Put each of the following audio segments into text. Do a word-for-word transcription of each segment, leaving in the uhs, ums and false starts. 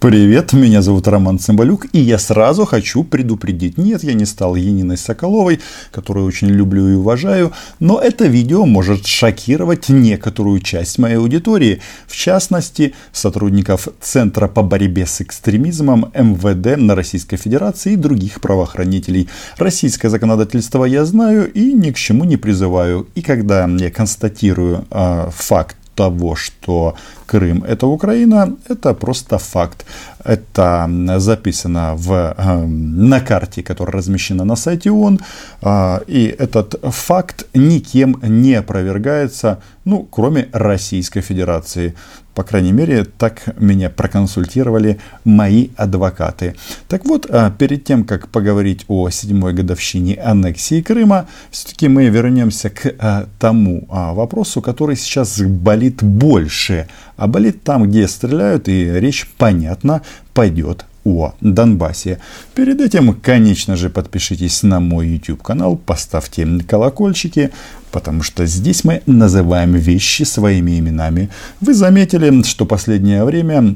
Привет, меня зовут Роман Цимбалюк, и я сразу хочу предупредить. Нет, я не стал Яниной Соколовой, которую очень люблю и уважаю, но это видео может шокировать некоторую часть моей аудитории, в частности, сотрудников Центра по борьбе с экстремизмом, эм вэ дэ на Российской Федерации и других правоохранителей. Российское законодательство я знаю и ни к чему не призываю. И когда я констатирую э, факт того, что Крым – это Украина, это просто факт. Это записано в, на карте, которая размещена на сайте о о эн, и этот факт никем не опровергается, ну, кроме Российской Федерации. По крайней мере, так меня проконсультировали мои адвокаты. Так вот, перед тем, как поговорить о седьмой годовщине аннексии Крыма, все-таки мы вернемся к тому вопросу, который сейчас болит больше. А болит там, где стреляют, и речь, понятно, пойдет о Донбассе. Перед этим, конечно же, подпишитесь на мой YouTube канал, поставьте колокольчики, потому что здесь мы называем вещи своими именами. Вы заметили, что последнее время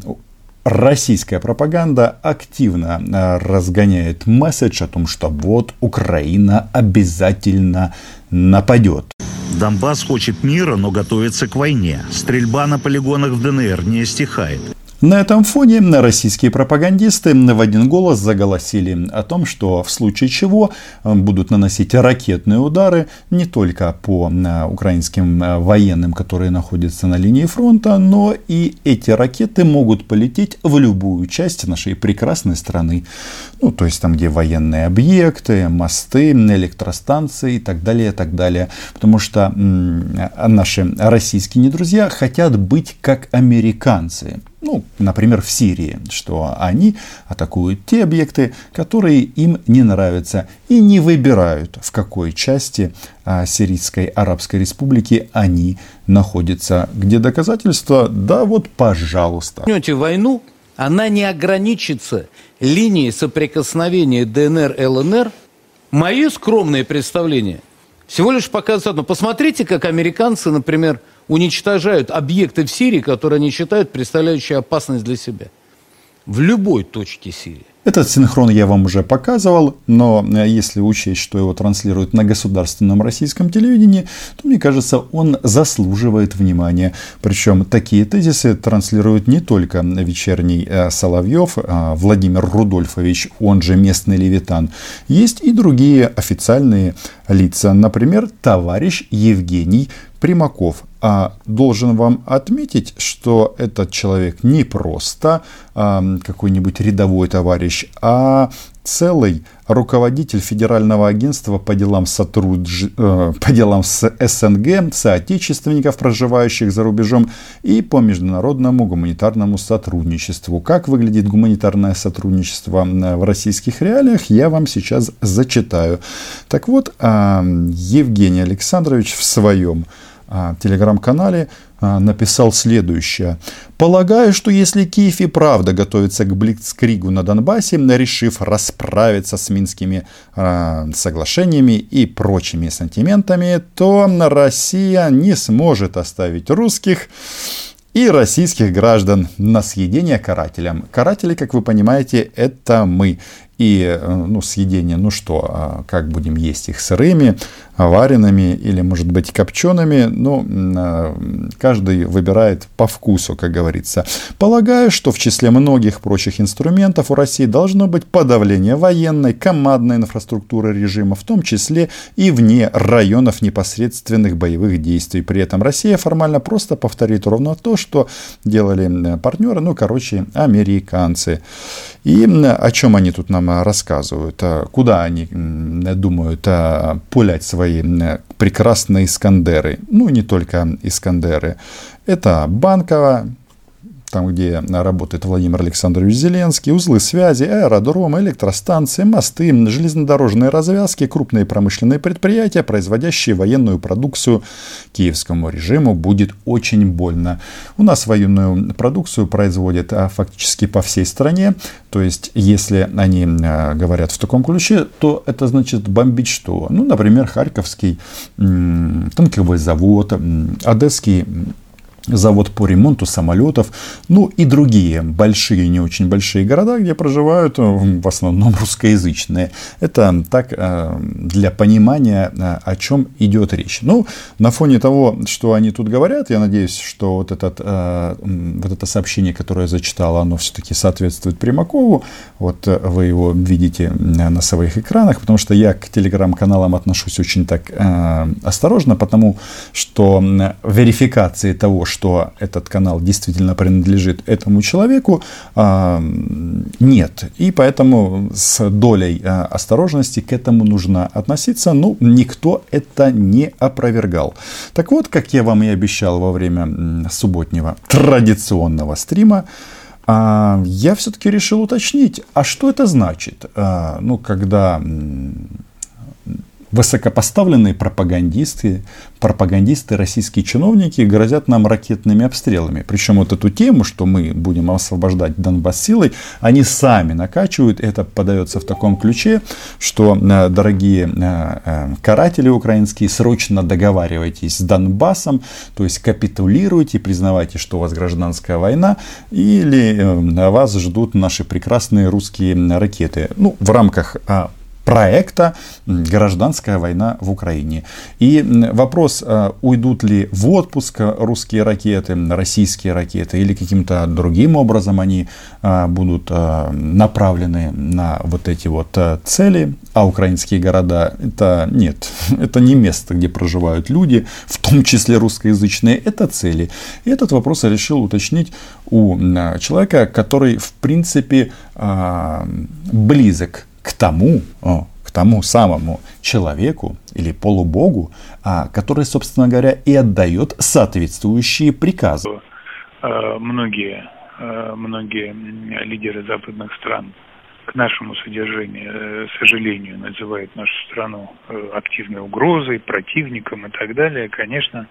российская пропаганда активно разгоняет месседж о том, что вот Украина обязательно нападет. Донбасс хочет мира, но готовится к войне. Стрельба на полигонах в дэ эн эр не стихает. На этом фоне российские пропагандисты в один голос заголосили о том, что в случае чего будут наносить ракетные удары не только по украинским военным, которые находятся на линии фронта, но и эти ракеты могут полететь в любую часть нашей прекрасной страны. Ну, то есть там, где военные объекты, мосты, электростанции и так далее, и так далее. Потому что м- наши российские недрузья хотят быть как американцы. Ну, например, в Сирии, что они атакуют те объекты, которые им не нравятся, и не выбирают, в какой части а, Сирийской Арабской Республики они находятся. Где доказательства? Да вот, пожалуйста. Понимаете, войну, она не ограничится линией соприкосновения дэ эн эр эл эн эр. Мои скромные представления всего лишь показывают одно. Посмотрите, как американцы, например, уничтожают объекты в Сирии, которые они считают представляющие опасность для себя. В любой точке Сирии. Этот синхрон я вам уже показывал, но если учесть, что его транслируют на государственном российском телевидении, то, мне кажется, он заслуживает внимания. Причем такие тезисы транслируют не только Вечерний Соловьев, Владимир Рудольфович, он же местный Левитан. Есть и другие официальные лица. Например, товарищ Евгений Примаков. А должен вам отметить, что этот человек не просто а, какой-нибудь рядовой товарищ, а целый руководитель Федерального агентства по делам, сотруж... по делам с эс эн гэ, соотечественников, проживающих за рубежом, и по международному гуманитарному сотрудничеству. Как выглядит гуманитарное сотрудничество в российских реалиях, я вам сейчас зачитаю. Так вот, Евгений Александрович в своем телеграм-канале написал следующее. «Полагаю, что если Киев и правда готовится к блицкригу на Донбассе, решив расправиться с минскими э, соглашениями и прочими сантиментами, то Россия не сможет оставить русских и российских граждан на съедение карателям». Каратели, как вы понимаете, это мы. И ну, съедение, ну что, как будем есть их сырыми, вареными или, может быть, копчеными? Ну, каждый выбирает по вкусу, как говорится. Полагаю, что в числе многих прочих инструментов у России должно быть подавление военной, командной инфраструктуры режима, в том числе и вне районов непосредственных боевых действий. При этом Россия формально просто повторит ровно то, что делали партнеры, ну, короче, американцы. И о чем они тут нам рассказывают, куда они думают пулять свои прекрасные Искандеры. Ну, не только Искандеры. Это Банкова, там, где работает Владимир Александрович Зеленский, узлы связи, аэродромы, электростанции, мосты, железнодорожные развязки, крупные промышленные предприятия, производящие военную продукцию. Киевскому режиму будет очень больно. У нас военную продукцию производят фактически по всей стране. То есть, если они говорят в таком ключе, то это значит бомбить что? Ну, например, Харьковский танковый завод, Одесский завод по ремонту самолетов, ну и другие большие и не очень большие города, где проживают в основном русскоязычные. Это так для понимания, о чем идет речь. Ну, на фоне того, что они тут говорят, я надеюсь, что вот, этот, вот это сообщение, которое я зачитал, оно все-таки соответствует Примакову. Вот вы его видите на своих экранах, потому что я к телеграм-каналам отношусь очень так осторожно, потому что верификации того, что этот канал действительно принадлежит этому человеку, нет. И поэтому с долей осторожности к этому нужно относиться. Ну, никто это не опровергал. Так вот, как я вам и обещал во время субботнего традиционного стрима, я все-таки решил уточнить, а что это значит? Ну, когда высокопоставленные пропагандисты, пропагандисты, российские чиновники грозят нам ракетными обстрелами. Причем вот эту тему, что мы будем освобождать Донбасс силой, они сами накачивают. Это подается в таком ключе, что, дорогие каратели украинские, срочно договаривайтесь с Донбассом, то есть капитулируйте, признавайте, что у вас гражданская война, или вас ждут наши прекрасные русские ракеты. Ну, в рамках проекта «Гражданская война в Украине». И вопрос, уйдут ли в отпуск русские ракеты, российские ракеты, или каким-то другим образом они будут направлены на вот эти вот цели, а украинские города, это нет, это не место, где проживают люди, в том числе русскоязычные, это цели. И этот вопрос я решил уточнить у человека, который, в принципе, близок к тому, к тому самому человеку или полубогу, который, собственно говоря, и отдает соответствующие приказы. Многие, многие лидеры западных стран, к нашему содержанию, к сожалению, называют нашу страну активной угрозой, противником и так далее. Конечно,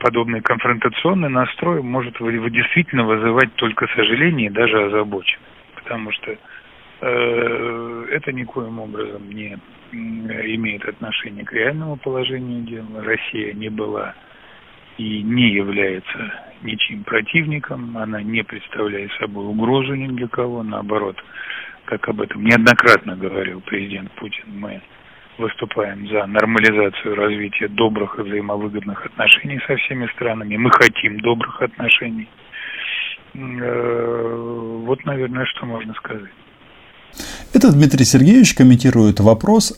подобный конфронтационный настрой может действительно вызывать только сожаление и даже озабоченность, потому что это никоим образом не имеет отношения к реальному положению дела. Россия не была и не является ничьим противником. Она не представляет собой угрозу ни для кого. Наоборот, как об этом неоднократно говорил президент Путин, мы выступаем за нормализацию развития добрых и взаимовыгодных отношений со всеми странами. Мы хотим добрых отношений. Вот, наверное, что можно сказать. Это Дмитрий Сергеевич комментирует вопрос,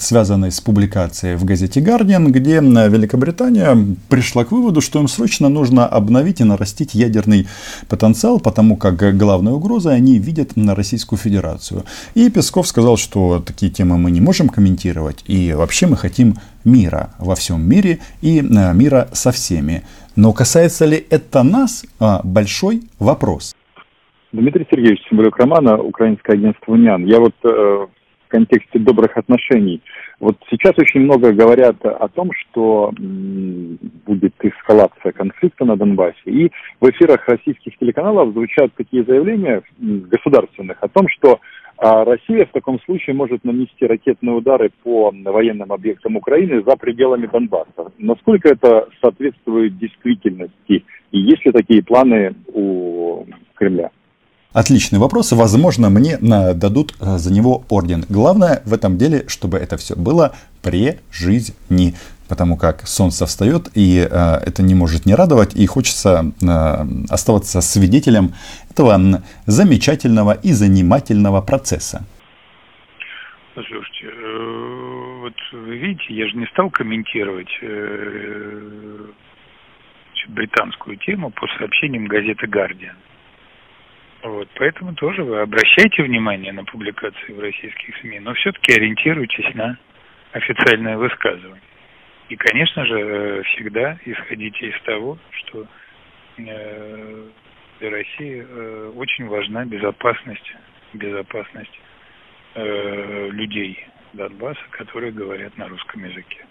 связанный с публикацией в газете «Гардиан», где Великобритания пришла к выводу, что им срочно нужно обновить и нарастить ядерный потенциал, потому как главной угрозой они видят на Российскую Федерацию. И Песков сказал, что такие темы мы не можем комментировать, и вообще мы хотим мира во всем мире и мира со всеми. Но касается ли это нас, большой вопрос. Дмитрий Сергеевич, Цимбалюк Романа, украинское агентство УНИАН. Я вот э, в контексте добрых отношений. Вот сейчас очень много говорят о том, что м, будет эскалация конфликта на Донбассе. И в эфирах российских телеканалов звучат такие заявления м, государственных о том, что а, Россия в таком случае может нанести ракетные удары по военным объектам Украины за пределами Донбасса. Насколько это соответствует действительности? И есть ли такие планы у Кремля? Отличный вопрос. Возможно, мне дадут за него орден. Главное в этом деле, чтобы это все было при жизни. Потому как солнце встает, и э, это не может не радовать. И хочется э, оставаться свидетелем этого замечательного и занимательного процесса. Слушайте, э, вот видите, я же не стал комментировать э, британскую тему по сообщениям газеты «Гардиан». Вот, поэтому тоже вы обращайте внимание на публикации в российских СМИ, но все-таки ориентируйтесь на официальное высказывание. И, конечно же, всегда исходите из того, что для России очень важна безопасность, безопасность людей Донбасса, которые говорят на русском языке.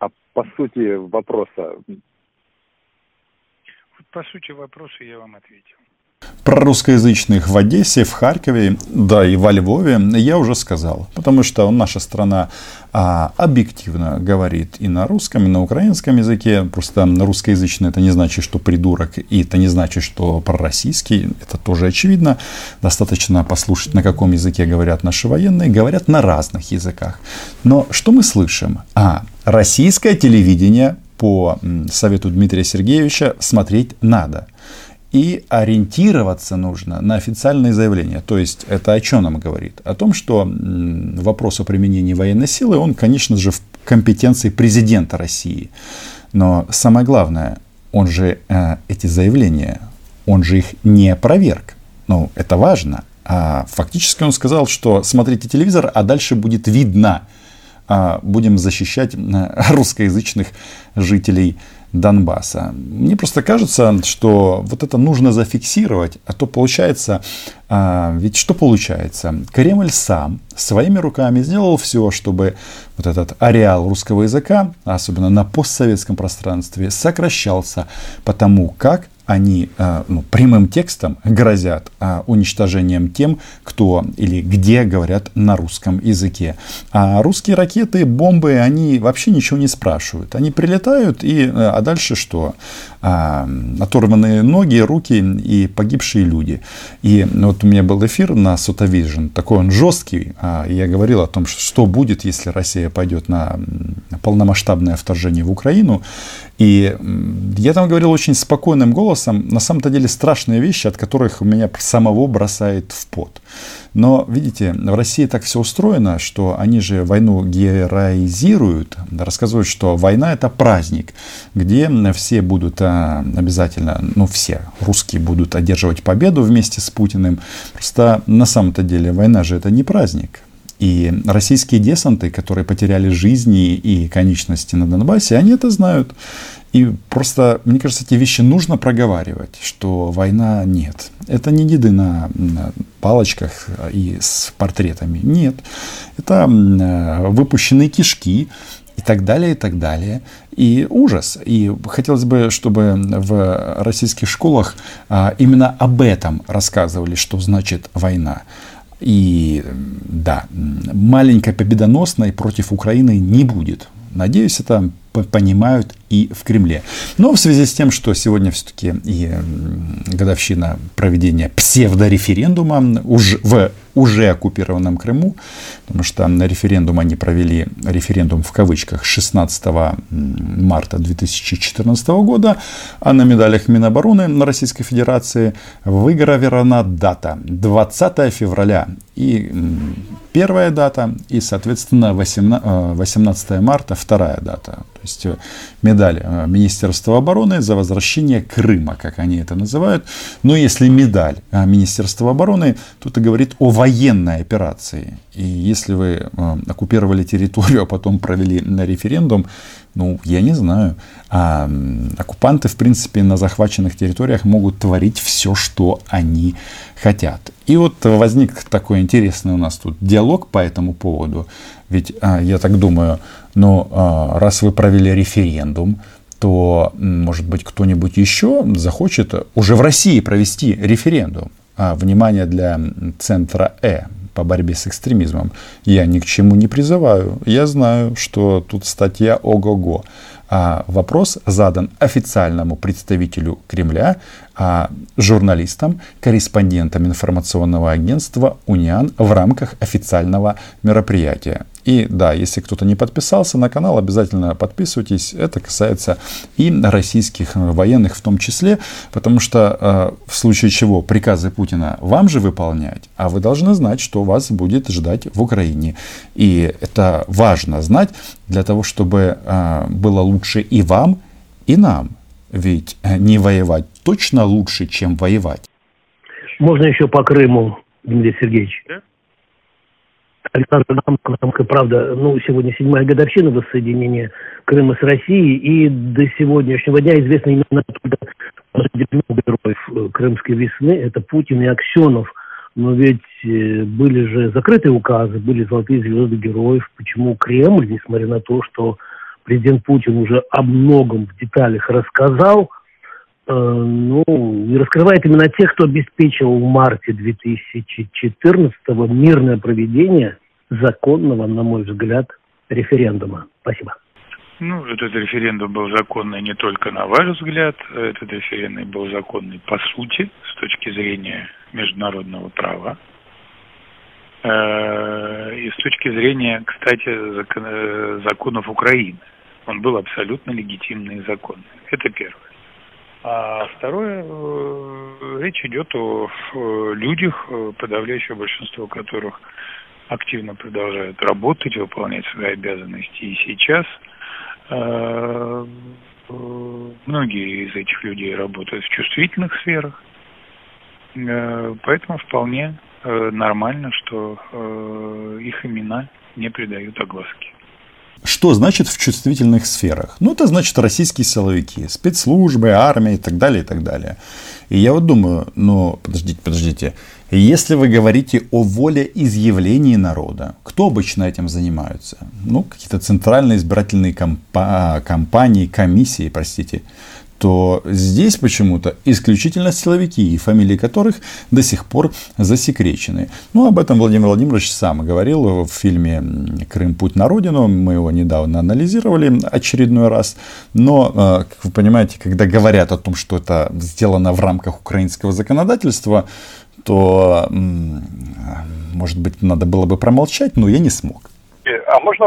А по сути вопроса... По сути вопроса я вам ответил. прорусскоязычных в Одессе, в Харькове, да и во Львове, я уже сказал. Потому что наша страна а, объективно говорит и на русском, и на украинском языке. Просто русскоязычный — это не значит, что придурок, и это не значит, что пророссийский. Это тоже очевидно. Достаточно послушать, на каком языке говорят наши военные. Говорят на разных языках. Но что мы слышим? А, российское телевидение по совету Дмитрия Сергеевича смотреть надо. И ориентироваться нужно на официальные заявления. То есть, это о чем нам говорит? О том, что вопрос о применении военной силы, он, конечно же, в компетенции президента России. Но самое главное, он же э, эти заявления, он же их не проверк. Ну, это важно. А фактически он сказал, что смотрите телевизор, а дальше будет видно. А будем защищать русскоязычных жителей Донбасса. Мне просто кажется, что вот это нужно зафиксировать, а то получается, а, ведь что получается? Кремль сам своими руками сделал все, чтобы вот этот ареал русского языка, особенно на постсоветском пространстве, сокращался, потому как они а, ну, прямым текстом грозят а, уничтожением тем, кто или где говорят на русском языке. А русские ракеты, бомбы, они вообще ничего не спрашивают. Они прилетают, и, а дальше что? А, оторванные ноги, руки и погибшие люди. И вот у меня был эфир на Sotavision, такой он жесткий. А, я говорил о том, что будет, если Россия пойдет на полномасштабное вторжение в Украину. И я там говорил очень спокойным голосом. На самом-то деле страшные вещи, от которых меня самого бросает в пот. Но, видите, в России так все устроено, что они же войну героизируют, рассказывают, что война — это праздник, где все будут обязательно, ну все русские будут одерживать победу вместе с Путиным. Просто на самом-то деле война же это не праздник. И российские десанты, которые потеряли жизни и конечности на Донбассе, они это знают. И просто, мне кажется, эти вещи нужно проговаривать, что война нет. Это не деды на, на палочках и с портретами. Нет. Это выпущенные кишки и так далее, и так далее. И ужас. И хотелось бы, чтобы в российских школах именно об этом рассказывали, что значит война. И да, маленькой победоносной против Украины не будет. Надеюсь, это понимают и в Кремле. Но в связи с тем, что сегодня все-таки и годовщина проведения псевдореферендума уж в уже оккупированном Крыму, потому что на референдум они провели, референдум в кавычках, шестнадцатого марта две тысячи четырнадцатого года, а на медалях Минобороны на Российской Федерации выгравирована дата двадцатого февраля и первая дата, и, соответственно, восемнадцатого марта вторая дата. То есть медаль Министерства обороны за возвращение Крыма, как они это называют. Но если медаль Министерства обороны, то это говорит о военной операции. И если вы оккупировали территорию, а потом провели на референдум, ну, я не знаю. А оккупанты, в принципе, на захваченных территориях могут творить все, что они хотят. И вот возник такой интересный у нас тут диалог по этому поводу. Ведь я так думаю, но раз вы провели референдум, то, может быть, кто-нибудь еще захочет уже в России провести референдум. Внимание для Центра Э по борьбе с экстремизмом. Я ни к чему не призываю. Я знаю, что тут статья ого-го. А вопрос задан официальному представителю Кремля, а журналистам, корреспондентам информационного агентства УНИАН в рамках официального мероприятия. И да, если кто-то не подписался на канал, обязательно подписывайтесь. Это касается и российских военных в том числе, потому что э, в случае чего приказы Путина вам же выполнять, а вы должны знать, что вас будет ждать в Украине. И это важно знать для того, чтобы э, было лучше и вам, и нам. Ведь не воевать точно лучше, чем воевать. Можно еще по Крыму, Дмитрий Сергеевич? Александр Дамко, правда, ну, сегодня седьмая годовщина воссоединения Крыма с Россией, и до сегодняшнего дня известны именно героев Крымской весны, это Путин и Аксенов. Но ведь были же закрытые указы, были золотые звезды героев. Почему Кремль, несмотря на то, что президент Путин уже о многом в деталях рассказал, ну, не раскрывает именно тех, кто обеспечил в марте две тысячи четырнадцатого мирное проведение законного, на мой взгляд, референдума. Спасибо. Ну, этот референдум был законный не только на ваш взгляд, этот референдум был законный по сути, с точки зрения международного права. И с точки зрения, кстати, законов Украины. Он был абсолютно легитимный и законный. Это первое. А второе, речь идет о людях, подавляющее большинство которых активно продолжают работать, выполнять свои обязанности. И сейчас многие из этих людей работают в чувствительных сферах. Поэтому вполне нормально, что э, их имена не придают огласке. Что значит в чувствительных сферах? Ну, это значит российские силовики, спецслужбы, армия и так далее, и так далее. И я вот думаю, ну, подождите, подождите. Если вы говорите о волеизъявлении народа, кто обычно этим занимаются? Ну, какие-то центральные избирательные компа- компании, комиссии, простите. То здесь почему-то исключительно силовики, и фамилии которых до сих пор засекречены. Ну, об этом Владимир Владимирович сам говорил в фильме «Крым. Путь на родину». Мы его недавно анализировали очередной раз. Но, как вы понимаете, когда говорят о том, что это сделано в рамках украинского законодательства, то, может быть, надо было бы промолчать, но я не смог. А можно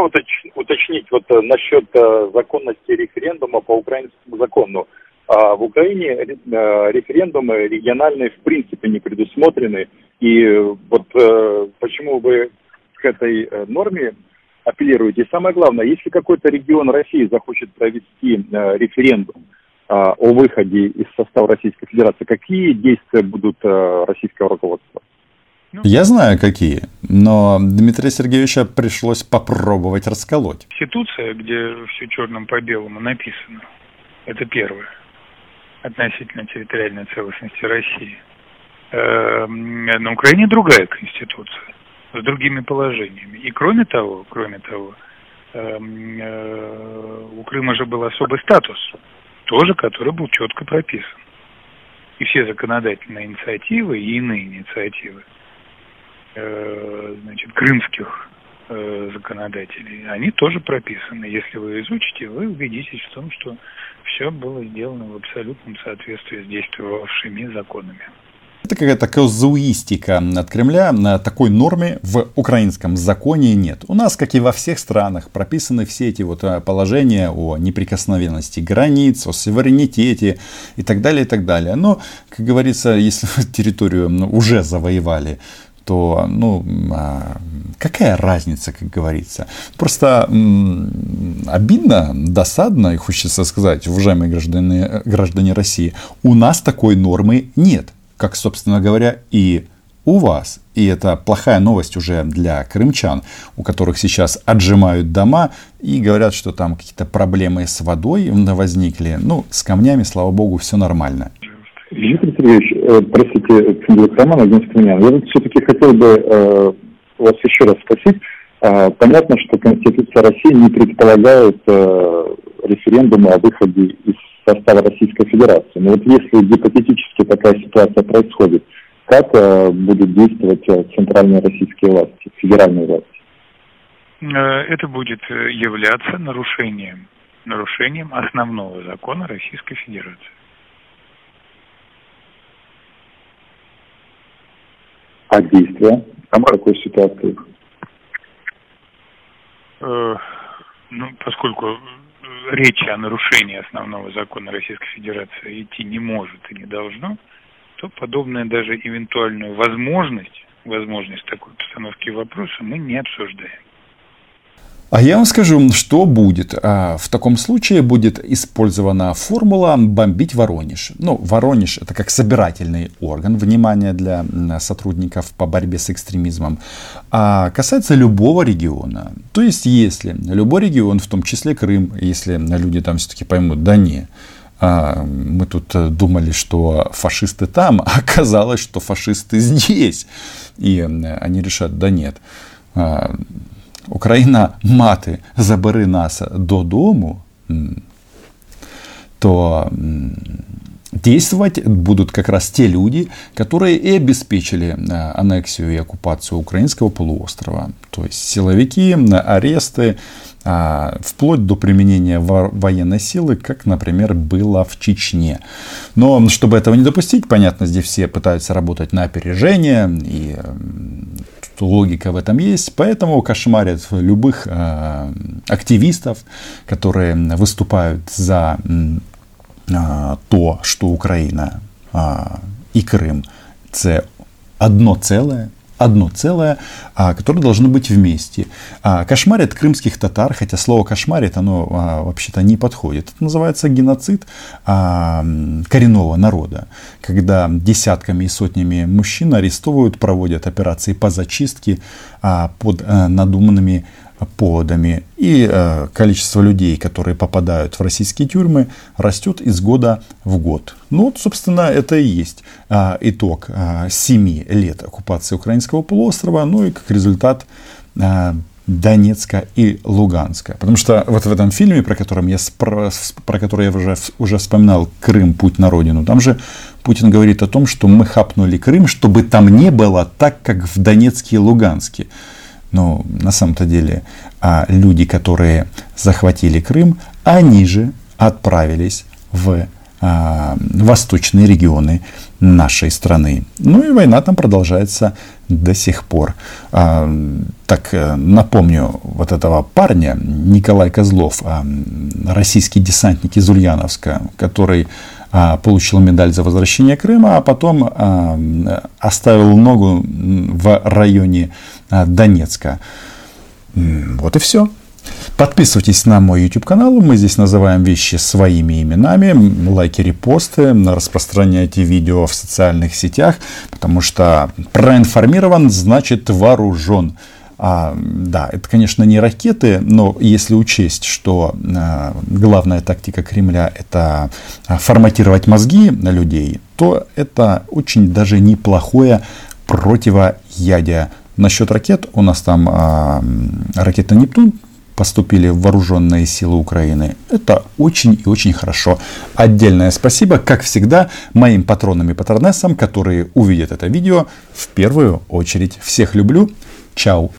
уточнить вот насчет законности референдума по украинскому закону? В Украине референдумы региональные в принципе не предусмотрены. И вот почему вы к этой норме апеллируете? И самое главное, если какой-то регион России захочет провести референдум о выходе из состава Российской Федерации, какие действия будут российского руководства? Я знаю, какие, но Дмитрия Сергеевича пришлось попробовать расколоть. Конституция, где все черным по белому написано, это первое, относительно территориальной целостности России. На Украине другая конституция, с другими положениями. И кроме того, кроме того, у Крыма же был особый статус, тоже который был четко прописан. И все законодательные инициативы и иные инициативы, значит, крымских э, законодателей, они тоже прописаны. Если вы изучите, вы убедитесь в том, что все было сделано в абсолютном соответствии с действовавшими законами. Это какая-то казуистика от Кремля. Такой нормы в украинском законе нет. У нас, как и во всех странах, прописаны все эти вот положения о неприкосновенности границ, о суверенитете и так далее, и так далее. Но, как говорится, если территорию уже завоевали, то, ну, какая разница, как говорится. Просто м- обидно, досадно, и хочется сказать, уважаемые граждане, граждане России, у нас такой нормы нет, как, собственно говоря, и у вас. И это плохая новость уже для крымчан, у которых сейчас отжимают дома и говорят, что там какие-то проблемы с водой возникли. Ну, с камнями, слава богу, все нормально. Виктор Сергеевич, э, простите, Цимбалюк Роман, Одесский завод. Я вот все-таки хотел бы э, вас еще раз спросить. Э, понятно, что Конституция России не предполагает э, референдума о выходе из состава Российской Федерации. Но вот если гипотетически такая ситуация происходит, как э, будут действовать центральные российские власти, федеральные власти? Это будет являться нарушением, нарушением основного закона Российской Федерации. А действия? А в какой ситуации? Э, ну, поскольку речи о нарушении основного закона Российской Федерации идти не может и не должно, то подобную даже эвентуальную возможность, возможность такой постановки вопроса мы не обсуждаем. А я вам скажу, что будет. В таком случае будет использована формула «бомбить Воронеж». Ну, Воронеж – это как собирательный орган, внимание для сотрудников по борьбе с экстремизмом. А касается любого региона. То есть, если любой регион, в том числе Крым, если люди там все-таки поймут, да не, мы тут думали, что фашисты там, а оказалось, что фашисты здесь. И они решат, да нет. Украина мати забери нас додому, то действовать будут как раз те люди, которые и обеспечили аннексию и оккупацию украинского полуострова. То есть силовики, аресты, вплоть до применения военной силы, как, например, было в Чечне. Но чтобы этого не допустить, понятно, здесь все пытаются работать на опережение, и логика в этом есть, поэтому кошмарят любых активистов, которые выступают за то, что Украина и Крым – это одно целое. Одно целое, которое должно быть вместе. Кошмарят крымских татар, хотя слово «кошмарит» оно вообще-то не подходит. Это называется геноцид коренного народа, когда десятками и сотнями мужчин арестовывают, проводят операции по зачистке под надуманными поводами. И количество людей, которые попадают в российские тюрьмы, растет из года в год. Ну вот, собственно, это и есть итог семи лет оккупации украинского полуострова, ну и как результат Донецка и Луганска. Потому что вот в этом фильме, про который я, спро... про который я уже, уже вспоминал, «Крым. Путь на родину», там же Путин говорит о том, что мы хапнули Крым, чтобы там не было так, как в Донецке и Луганске. Но на самом-то деле люди, которые захватили Крым, они же отправились в восточные регионы нашей страны. Ну и война там продолжается до сих пор. Так, напомню вот этого парня, Николай Козлов, российский десантник из Ульяновска, который получил медаль за возвращение Крыма, а потом оставил ногу в районе Донецка. Вот и все. Подписывайтесь на мой YouTube-канал. Мы здесь называем вещи своими именами. Лайки, репосты. Распространяйте видео в социальных сетях. Потому что проинформирован, значит вооружен. А, да, это, конечно, не ракеты, но если учесть, что а, главная тактика Кремля – это форматировать мозги людей, то это очень даже неплохое противоядие. Насчет ракет, у нас там а, ракета «Нептун» поступили в вооруженные силы Украины. Это очень и очень хорошо. Отдельное спасибо, как всегда, моим патронам и патронессам, которые увидят это видео в первую очередь. Всех люблю. Чао.